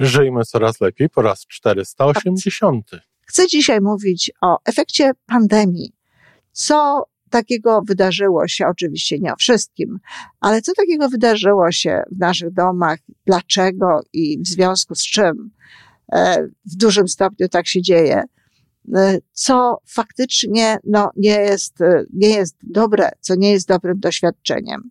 Żyjmy coraz lepiej po raz 480. Chcę dzisiaj mówić o efekcie pandemii. Co takiego wydarzyło się, oczywiście nie o wszystkim, ale co takiego wydarzyło się w naszych domach, dlaczego i w związku z czym w dużym stopniu tak się dzieje, co faktycznie nie jest dobre, co nie jest dobrym doświadczeniem.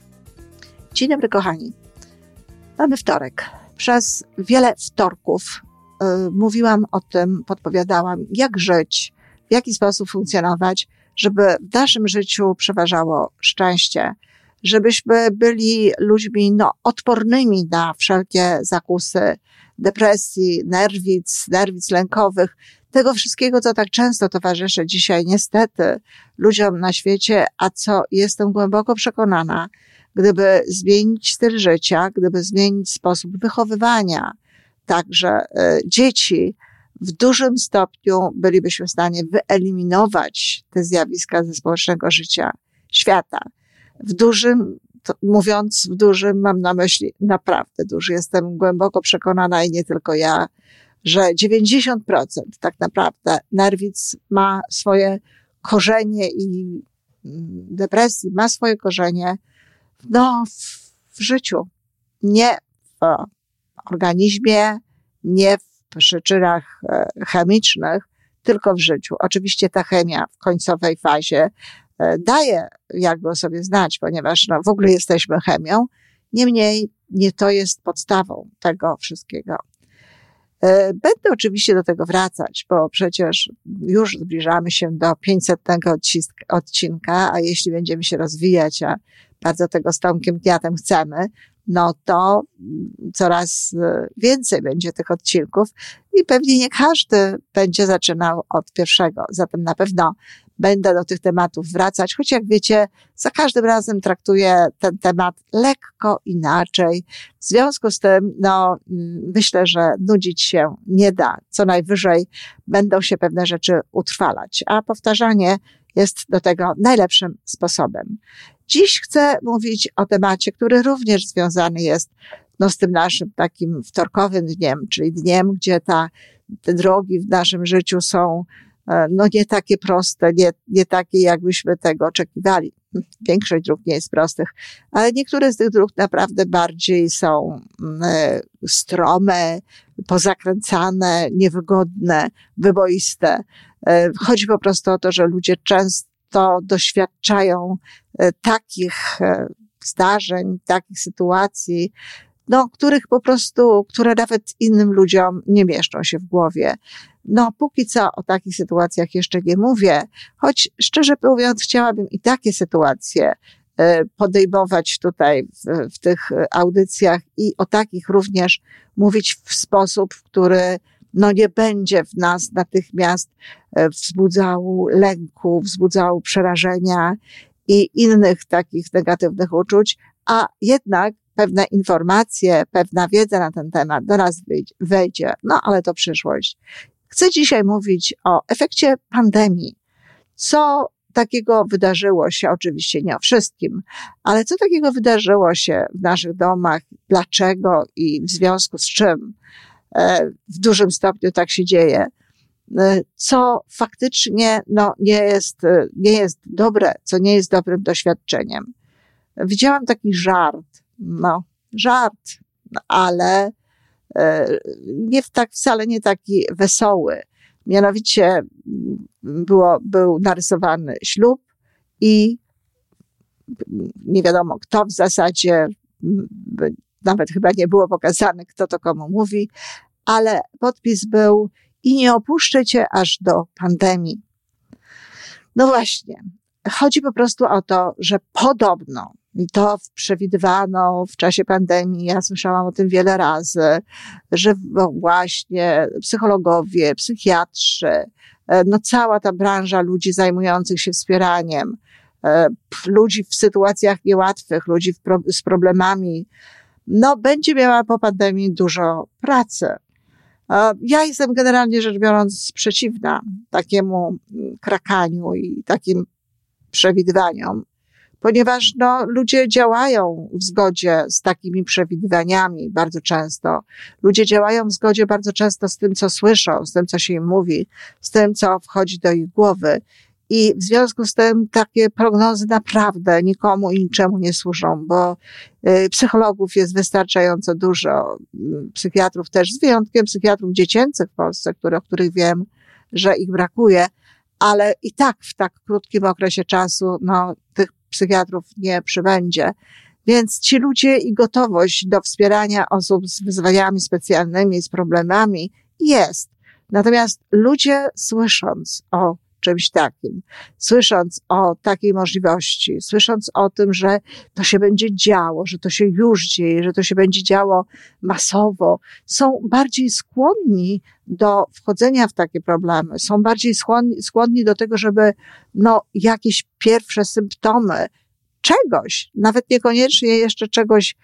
Dzień dobry, kochani. Mamy wtorek. Przez wiele wtorków mówiłam o tym, podpowiadałam, jak żyć, w jaki sposób funkcjonować, żeby w naszym życiu przeważało szczęście, żebyśmy byli ludźmi odpornymi na wszelkie zakusy depresji, nerwic lękowych, tego wszystkiego, co tak często towarzyszy dzisiaj niestety ludziom na świecie, a co jestem głęboko przekonana, gdyby zmienić styl życia, gdyby zmienić sposób wychowywania także dzieci, w dużym stopniu bylibyśmy w stanie wyeliminować te zjawiska ze społecznego życia świata. Mówiąc w dużym, mam na myśli naprawdę duży. Jestem głęboko przekonana i nie tylko ja, że 90% tak naprawdę nerwic ma swoje korzenie i depresji ma swoje korzenie w życiu, nie w organizmie, nie w przyczynach chemicznych, tylko w życiu. Oczywiście ta chemia w końcowej fazie daje jakby o sobie znać, ponieważ w ogóle jesteśmy chemią, niemniej nie to jest podstawą tego wszystkiego. Będę oczywiście do tego wracać, bo przecież już zbliżamy się do 500. odcinka, a jeśli będziemy się rozwijać, a bardzo tego z Tomkiem Kniatem chcemy, to coraz więcej będzie tych odcinków i pewnie nie każdy będzie zaczynał od pierwszego. Zatem na pewno będę do tych tematów wracać, choć jak wiecie, za każdym razem traktuję ten temat lekko inaczej. W związku z tym, myślę, że nudzić się nie da. Co najwyżej będą się pewne rzeczy utrwalać, a powtarzanie jest do tego najlepszym sposobem. Dziś chcę mówić o temacie, który również związany jest z tym naszym takim wtorkowym dniem, czyli dniem, gdzie te drogi w naszym życiu są nie takie proste, nie takie, jakbyśmy tego oczekiwali. Większość dróg nie jest prostych, ale niektóre z tych dróg naprawdę bardziej są strome, pozakręcane, niewygodne, wyboiste. Chodzi po prostu o to, że ludzie często doświadczają takich zdarzeń, takich sytuacji, które nawet innym ludziom nie mieszczą się w głowie. Póki co o takich sytuacjach jeszcze nie mówię, choć szczerze mówiąc chciałabym i takie sytuacje podejmować tutaj w tych audycjach i o takich również mówić w sposób, w który nie będzie w nas natychmiast wzbudzał lęku, wzbudzał przerażenia i innych takich negatywnych uczuć, a jednak pewne informacje, pewna wiedza na ten temat do nas wejdzie, ale to przyszłość. Chcę dzisiaj mówić o efekcie pandemii. Co takiego wydarzyło się, oczywiście nie o wszystkim, ale co takiego wydarzyło się w naszych domach, dlaczego i w związku z czym w dużym stopniu tak się dzieje, co faktycznie nie jest dobre, co nie jest dobrym doświadczeniem. Widziałam taki żart, ale wcale nie taki wesoły. Mianowicie był narysowany ślub i nie wiadomo kto w zasadzie, nawet chyba nie było pokazane, kto to komu mówi, ale podpis był i nie opuszczę cię aż do pandemii. No właśnie, Chodzi po prostu o to, że podobno, i to przewidywano w czasie pandemii, ja słyszałam o tym wiele razy, że właśnie psychologowie, psychiatrzy, no cała ta branża ludzi zajmujących się wspieraniem, ludzi w sytuacjach niełatwych, ludzi z problemami, no będzie miała po pandemii dużo pracy. Ja jestem generalnie rzecz biorąc przeciwna takiemu krakaniu i takim przewidywaniom, ponieważ no, ludzie działają w zgodzie z takimi przewidywaniami bardzo często. Ludzie działają w zgodzie bardzo często z tym, co słyszą, z tym, co się im mówi, z tym, co wchodzi do ich głowy. I w związku z tym takie prognozy naprawdę nikomu i niczemu nie służą, bo psychologów jest wystarczająco dużo, psychiatrów też, z wyjątkiem psychiatrów dziecięcych w Polsce, o których wiem, że ich brakuje, ale i tak w tak krótkim okresie czasu no, tych psychiatrów nie przybędzie. Więc ci ludzie i gotowość do wspierania osób z wyzwaniami specjalnymi, z problemami jest. Natomiast ludzie słysząc o czymś takim, słysząc o takiej możliwości, słysząc o tym, że to się będzie działo, że to się już dzieje, że to się będzie działo masowo, są bardziej skłonni do wchodzenia w takie problemy, są bardziej skłonni do tego, żeby no, jakieś pierwsze symptomy czegoś, nawet niekoniecznie jeszcze czegoś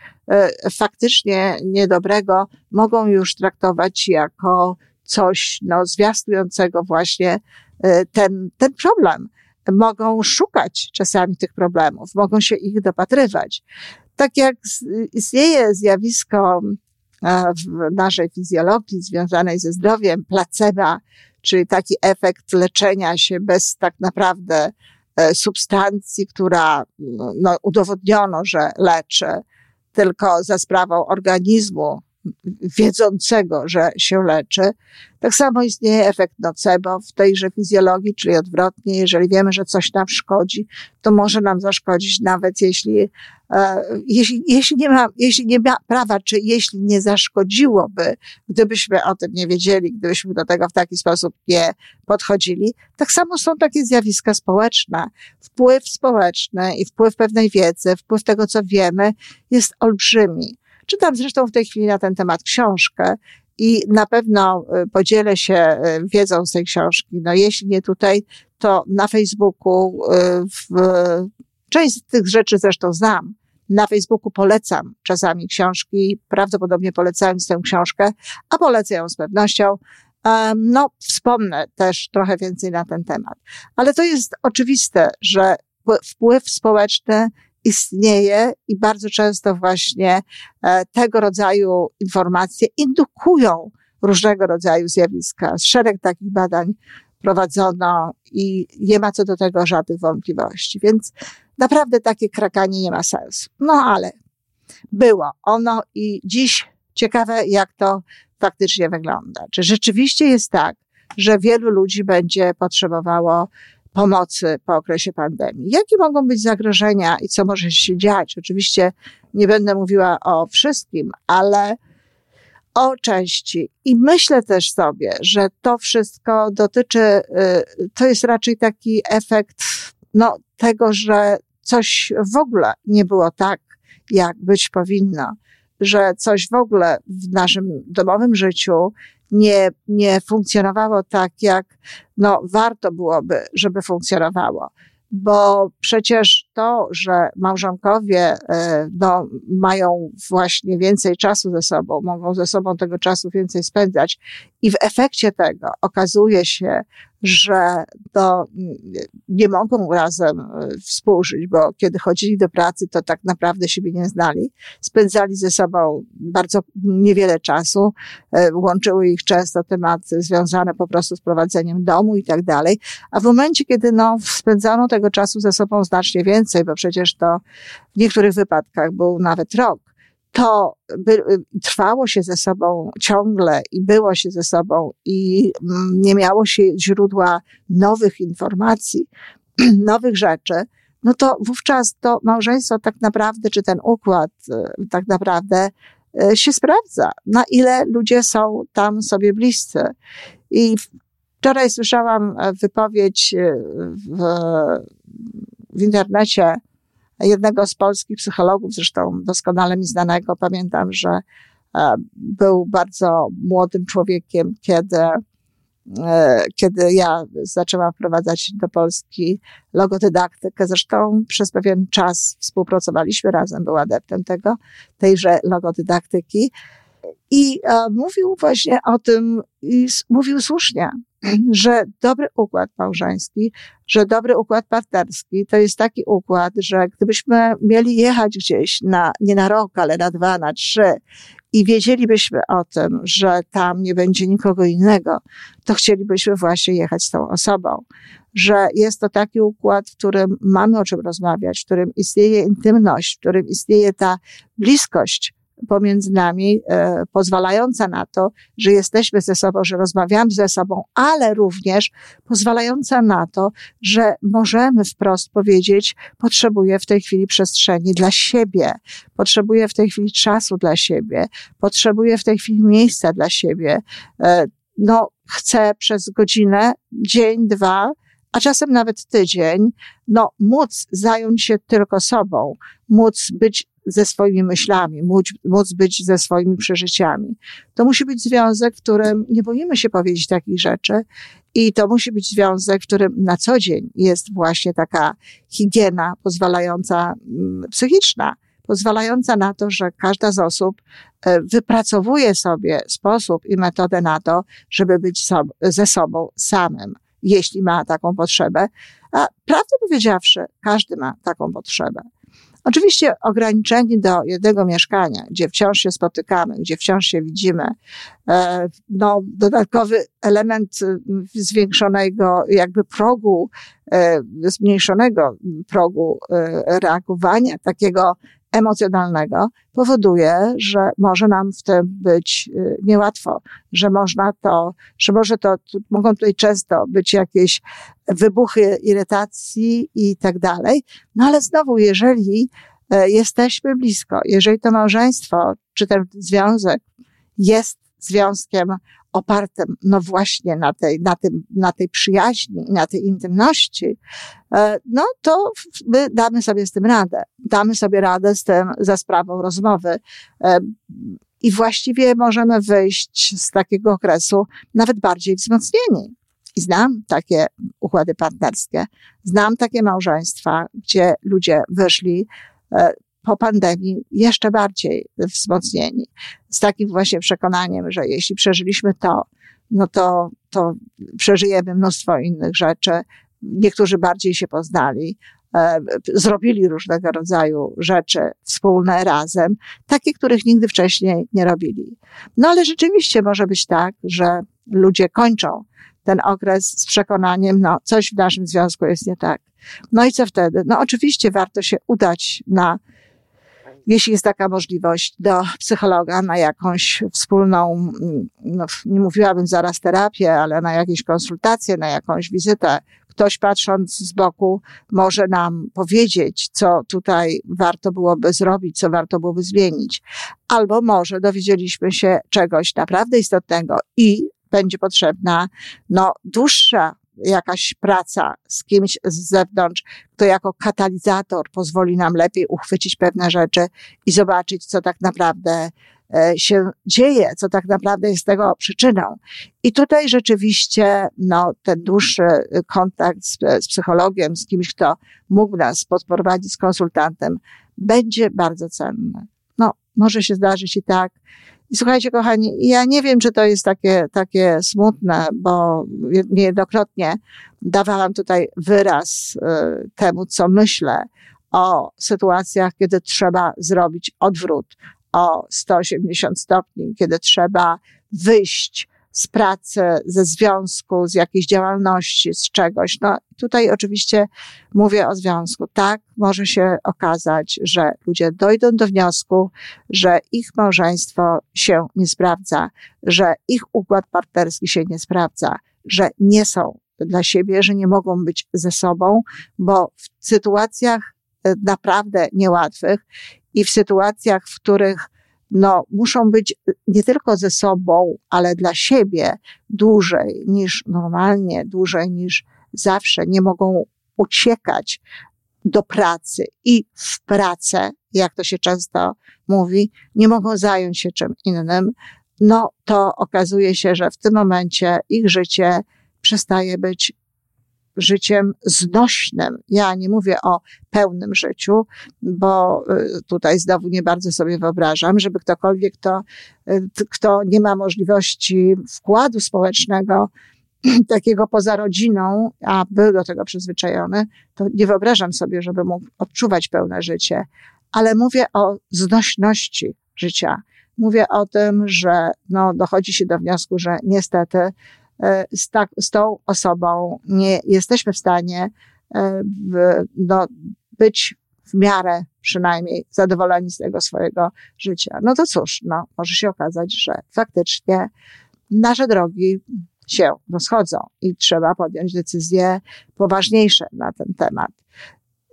faktycznie niedobrego, mogą już traktować jako coś no, zwiastującego właśnie ten problem. Mogą szukać czasami tych problemów, mogą się ich dopatrywać. Tak jak istnieje zjawisko w naszej fizjologii związanej ze zdrowiem, placebo, czyli taki efekt leczenia się bez tak naprawdę substancji, która no, udowodniono, że leczy, tylko za sprawą organizmu wiedzącego, że się leczy. Tak samo istnieje efekt nocebo w tejże fizjologii, czyli odwrotnie, jeżeli wiemy, że coś nam szkodzi, to może nam zaszkodzić nawet jeśli nie ma prawa, czy jeśli nie zaszkodziłoby, gdybyśmy o tym nie wiedzieli, gdybyśmy do tego w taki sposób nie podchodzili. Tak samo są takie zjawiska społeczne. Wpływ społeczny i wpływ pewnej wiedzy, wpływ tego, co wiemy, jest olbrzymi. Czytam zresztą w tej chwili na ten temat książkę i na pewno podzielę się wiedzą z tej książki. No jeśli nie tutaj, to na Facebooku. Część z tych rzeczy zresztą znam. Na Facebooku polecam czasami książki, prawdopodobnie polecając tę książkę, a polecę ją z pewnością. No wspomnę też trochę więcej na ten temat. Ale to jest oczywiste, że wpływ społeczny istnieje i bardzo często właśnie tego rodzaju informacje indukują różnego rodzaju zjawiska. Szereg takich badań prowadzono i nie ma co do tego żadnych wątpliwości, więc naprawdę takie krakanie nie ma sensu. No ale było ono i dziś ciekawe, jak to faktycznie wygląda. Czy rzeczywiście jest tak, że wielu ludzi będzie potrzebowało pomocy po okresie pandemii. Jakie mogą być zagrożenia i co może się dziać? Oczywiście nie będę mówiła o wszystkim, ale o części. I myślę też sobie, że to wszystko dotyczy, to jest raczej taki efekt no, tego, że coś w ogóle nie było tak, jak być powinno. Że coś w ogóle w naszym domowym życiu nie funkcjonowało tak, jak no, warto byłoby, żeby funkcjonowało. Bo przecież to, że małżonkowie no, mają właśnie więcej czasu ze sobą, mogą ze sobą tego czasu więcej spędzać i w efekcie tego okazuje się, że to nie mogą razem współżyć, bo kiedy chodzili do pracy, to tak naprawdę siebie nie znali. Spędzali ze sobą bardzo niewiele czasu, łączyły ich często tematy związane po prostu z prowadzeniem domu i tak dalej. A w momencie, kiedy no, spędzano tego czasu ze sobą znacznie więcej, bo przecież to w niektórych wypadkach był nawet rok, to trwało się ze sobą ciągle i było się ze sobą i nie miało się źródła nowych informacji, nowych rzeczy, no to wówczas to małżeństwo tak naprawdę, czy ten układ tak naprawdę się sprawdza, na ile ludzie są tam sobie bliscy. I wczoraj słyszałam wypowiedź w internecie jednego z polskich psychologów, zresztą doskonale mi znanego. Pamiętam, że był bardzo młodym człowiekiem, kiedy ja zaczęłam wprowadzać do Polski logodydaktykę. Zresztą przez pewien czas współpracowaliśmy razem, był adeptem tejże logodydaktyki. I mówił właśnie o tym, i mówił słusznie, że dobry układ małżeński, że dobry układ partnerski to jest taki układ, że gdybyśmy mieli jechać gdzieś nie na rok, ale na 2, na 3 i wiedzielibyśmy o tym, że tam nie będzie nikogo innego, to chcielibyśmy właśnie jechać z tą osobą. Że jest to taki układ, w którym mamy o czym rozmawiać, w którym istnieje intymność, w którym istnieje ta bliskość pomiędzy nami, pozwalająca na to, że jesteśmy ze sobą, że rozmawiamy ze sobą, ale również pozwalająca na to, że możemy wprost powiedzieć, potrzebuję w tej chwili przestrzeni dla siebie, potrzebuję w tej chwili czasu dla siebie, potrzebuję w tej chwili miejsca dla siebie, chcę przez godzinę, dzień, 2, a czasem nawet tydzień, móc zająć się tylko sobą, móc być ze swoimi myślami, móc być ze swoimi przeżyciami. To musi być związek, w którym nie boimy się powiedzieć takich rzeczy i to musi być związek, w którym na co dzień jest właśnie taka higiena pozwalająca, psychiczna, pozwalająca na to, że każda z osób wypracowuje sobie sposób i metodę na to, żeby być ze sobą samym, jeśli ma taką potrzebę. A prawdę powiedziawszy, każdy ma taką potrzebę. Oczywiście ograniczeni do jednego mieszkania, gdzie wciąż się spotykamy, gdzie wciąż się widzimy, dodatkowy element zwiększonego jakby progu, zmniejszonego progu reagowania takiego emocjonalnego powoduje, że może nam w tym być niełatwo, mogą tutaj często być jakieś wybuchy irytacji i tak dalej. Ale znowu, jeżeli jesteśmy blisko, jeżeli to małżeństwo czy ten związek jest związkiem opartym, właśnie na tej przyjaźni, na tej intymności, to my damy sobie z tym radę. Damy sobie radę z tym za sprawą rozmowy. I właściwie możemy wyjść z takiego okresu nawet bardziej wzmocnieni. I znam takie układy partnerskie. Znam takie małżeństwa, gdzie ludzie wyszli po pandemii jeszcze bardziej wzmocnieni. Z takim właśnie przekonaniem, że jeśli przeżyliśmy to, to przeżyjemy mnóstwo innych rzeczy. Niektórzy bardziej się poznali, zrobili różnego rodzaju rzeczy wspólne razem, takie, których nigdy wcześniej nie robili. Ale rzeczywiście może być tak, że ludzie kończą ten okres z przekonaniem, coś w naszym związku jest nie tak. I co wtedy? Oczywiście warto się udać jeśli jest taka możliwość, do psychologa na jakąś wspólną, nie mówiłabym zaraz terapię, ale na jakieś konsultacje, na jakąś wizytę. Ktoś patrząc z boku może nam powiedzieć, co tutaj warto byłoby zrobić, co warto byłoby zmienić. Albo może dowiedzieliśmy się czegoś naprawdę istotnego i będzie potrzebna dłuższa jakaś praca z kimś z zewnątrz, kto jako katalizator pozwoli nam lepiej uchwycić pewne rzeczy i zobaczyć, co tak naprawdę się dzieje, co tak naprawdę jest tego przyczyną. I tutaj rzeczywiście ten dłuższy kontakt z psychologiem, z kimś, kto mógł nas podprowadzić, z konsultantem, będzie bardzo cenny. Może się zdarzyć i tak. I słuchajcie, kochani, ja nie wiem, czy to jest takie smutne, bo niejednokrotnie dawałam tutaj wyraz temu, co myślę o sytuacjach, kiedy trzeba zrobić odwrót o 180 stopni, kiedy trzeba wyjść z pracy, ze związku, z jakiejś działalności, z czegoś. Tutaj oczywiście mówię o związku. Tak, może się okazać, że ludzie dojdą do wniosku, że ich małżeństwo się nie sprawdza, że ich układ partnerski się nie sprawdza, że nie są dla siebie, że nie mogą być ze sobą, bo w sytuacjach naprawdę niełatwych i w sytuacjach, w których muszą być nie tylko ze sobą, ale dla siebie dłużej niż normalnie, dłużej niż zawsze. Nie mogą uciekać do pracy i w pracę, jak to się często mówi, nie mogą zająć się czym innym, no to okazuje się, że w tym momencie ich życie przestaje być życiem znośnym. Ja nie mówię o pełnym życiu, bo tutaj znowu nie bardzo sobie wyobrażam, żeby ktokolwiek, kto nie ma możliwości wkładu społecznego, takiego poza rodziną, a był do tego przyzwyczajony, to nie wyobrażam sobie, żeby mógł odczuwać pełne życie. Ale mówię o znośności życia. Mówię o tym, że dochodzi się do wniosku, że niestety z tą osobą nie jesteśmy w stanie być w miarę przynajmniej zadowoleni z tego swojego życia. No to cóż, może się okazać, że faktycznie nasze drogi się rozchodzą i trzeba podjąć decyzje poważniejsze na ten temat.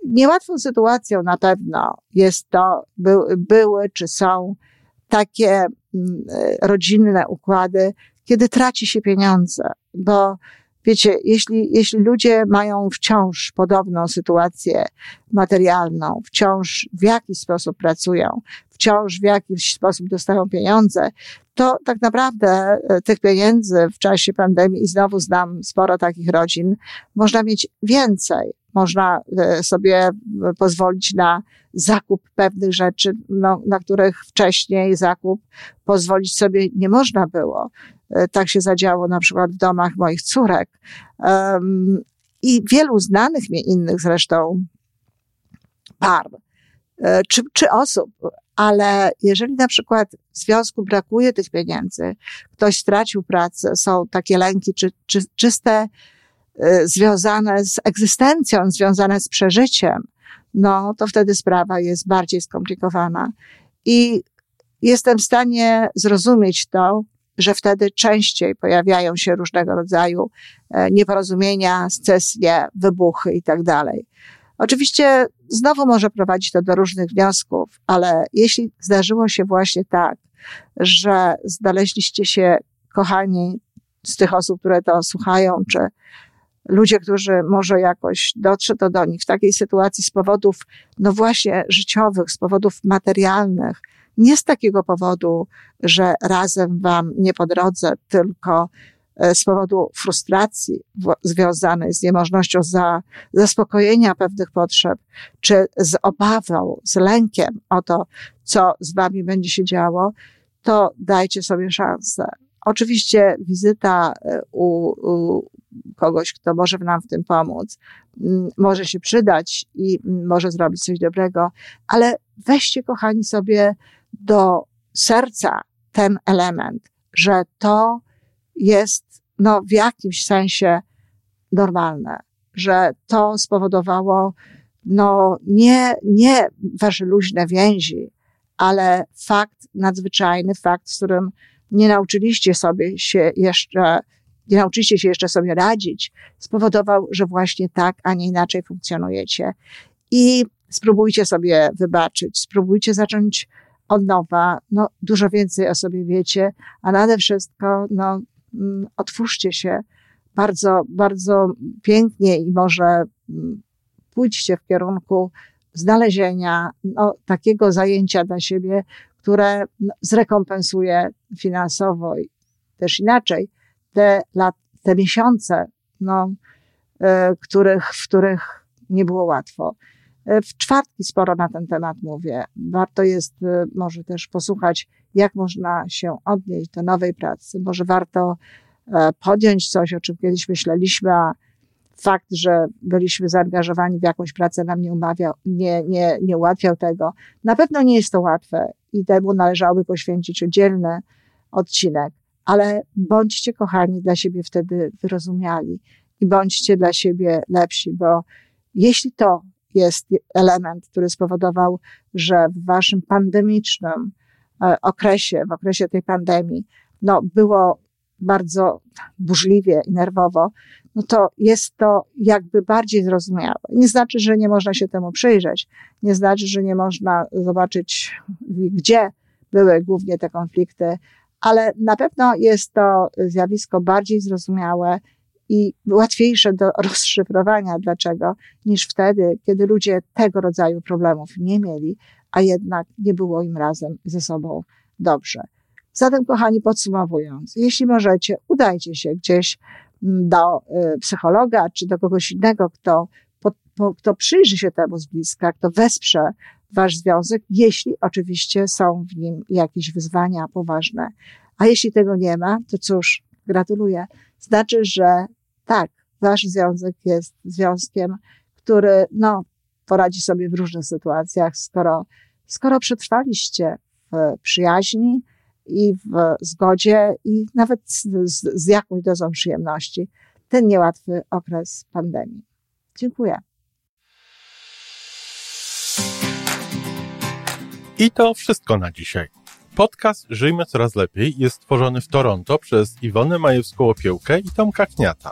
Niełatwą sytuacją na pewno jest to, były czy są takie rodzinne układy, kiedy traci się pieniądze, bo wiecie, jeśli ludzie mają wciąż podobną sytuację materialną, wciąż w jakiś sposób pracują, wciąż w jakiś sposób dostają pieniądze, to tak naprawdę tych pieniędzy w czasie pandemii, i znowu znam sporo takich rodzin, można mieć więcej. Można sobie pozwolić na zakup pewnych rzeczy, na których wcześniej zakup pozwolić sobie nie można było. Tak się zadziało na przykład w domach moich córek. I wielu znanych mi innych zresztą par czy osób, ale jeżeli na przykład w związku brakuje tych pieniędzy, ktoś stracił pracę, są takie lęki czy czyste związane z egzystencją, związane z przeżyciem, to wtedy sprawa jest bardziej skomplikowana. I jestem w stanie zrozumieć to, że wtedy częściej pojawiają się różnego rodzaju nieporozumienia, scesje, wybuchy i tak dalej. Oczywiście znowu może prowadzić to do różnych wniosków, ale jeśli zdarzyło się właśnie tak, że znaleźliście się, kochani, z tych osób, które to słuchają, czy ludzie, którzy może jakoś dotrze to do nich w takiej sytuacji z powodów, właśnie życiowych, z powodów materialnych, nie z takiego powodu, że razem wam nie po drodze, tylko z powodu frustracji związanej z niemożnością zaspokojenia pewnych potrzeb, czy z obawą, z lękiem o to, co z wami będzie się działo, to dajcie sobie szansę. Oczywiście wizyta u kogoś, kto może nam w tym pomóc, może się przydać i może zrobić coś dobrego, ale weźcie, kochani, sobie do serca ten element, że to jest w jakimś sensie normalne, że to spowodowało nie wasze luźne więzi, ale fakt nadzwyczajny, fakt, z którym nie nauczyliście się jeszcze sobie radzić, spowodował, że właśnie tak, a nie inaczej funkcjonujecie. I spróbujcie sobie wybaczyć, spróbujcie zacząć od nowa, dużo więcej o sobie wiecie, a nade wszystko, otwórzcie się bardzo, bardzo pięknie i może pójdźcie w kierunku znalezienia takiego zajęcia dla siebie, które zrekompensuje finansowo i też inaczej te miesiące, w których nie było łatwo. W czwartki sporo na ten temat mówię. Warto jest może też posłuchać, jak można się odnieść do nowej pracy. Może warto podjąć coś, o czym kiedyś myśleliśmy, a fakt, że byliśmy zaangażowani w jakąś pracę, nam nie ułatwiał tego. Na pewno nie jest to łatwe i temu należałoby poświęcić oddzielny odcinek, ale bądźcie, kochani, dla siebie wtedy wyrozumiali i bądźcie dla siebie lepsi, bo jeśli to jest element, który spowodował, że w waszym pandemicznym okresie, w okresie tej pandemii, było bardzo burzliwie i nerwowo, to jest to jakby bardziej zrozumiałe. Nie znaczy, że nie można się temu przyjrzeć, nie znaczy, że nie można zobaczyć, gdzie były głównie te konflikty, ale na pewno jest to zjawisko bardziej zrozumiałe i łatwiejsze do rozszyfrowania. Dlaczego? Niż wtedy, kiedy ludzie tego rodzaju problemów nie mieli, a jednak nie było im razem ze sobą dobrze. Zatem, kochani, podsumowując, jeśli możecie, udajcie się gdzieś do psychologa czy do kogoś innego, kto przyjrzy się temu z bliska, kto wesprze wasz związek, jeśli oczywiście są w nim jakieś wyzwania poważne. A jeśli tego nie ma, to cóż, gratuluję. Znaczy, że tak, wasz związek jest związkiem, który poradzi sobie w różnych sytuacjach, skoro przetrwaliście w przyjaźni i w zgodzie i nawet z jakąś dozą przyjemności ten niełatwy okres pandemii. Dziękuję. I to wszystko na dzisiaj. Podcast Żyjmy Coraz Lepiej jest stworzony w Toronto przez Iwonę Majewską-Opiełkę i Tomka Kniata.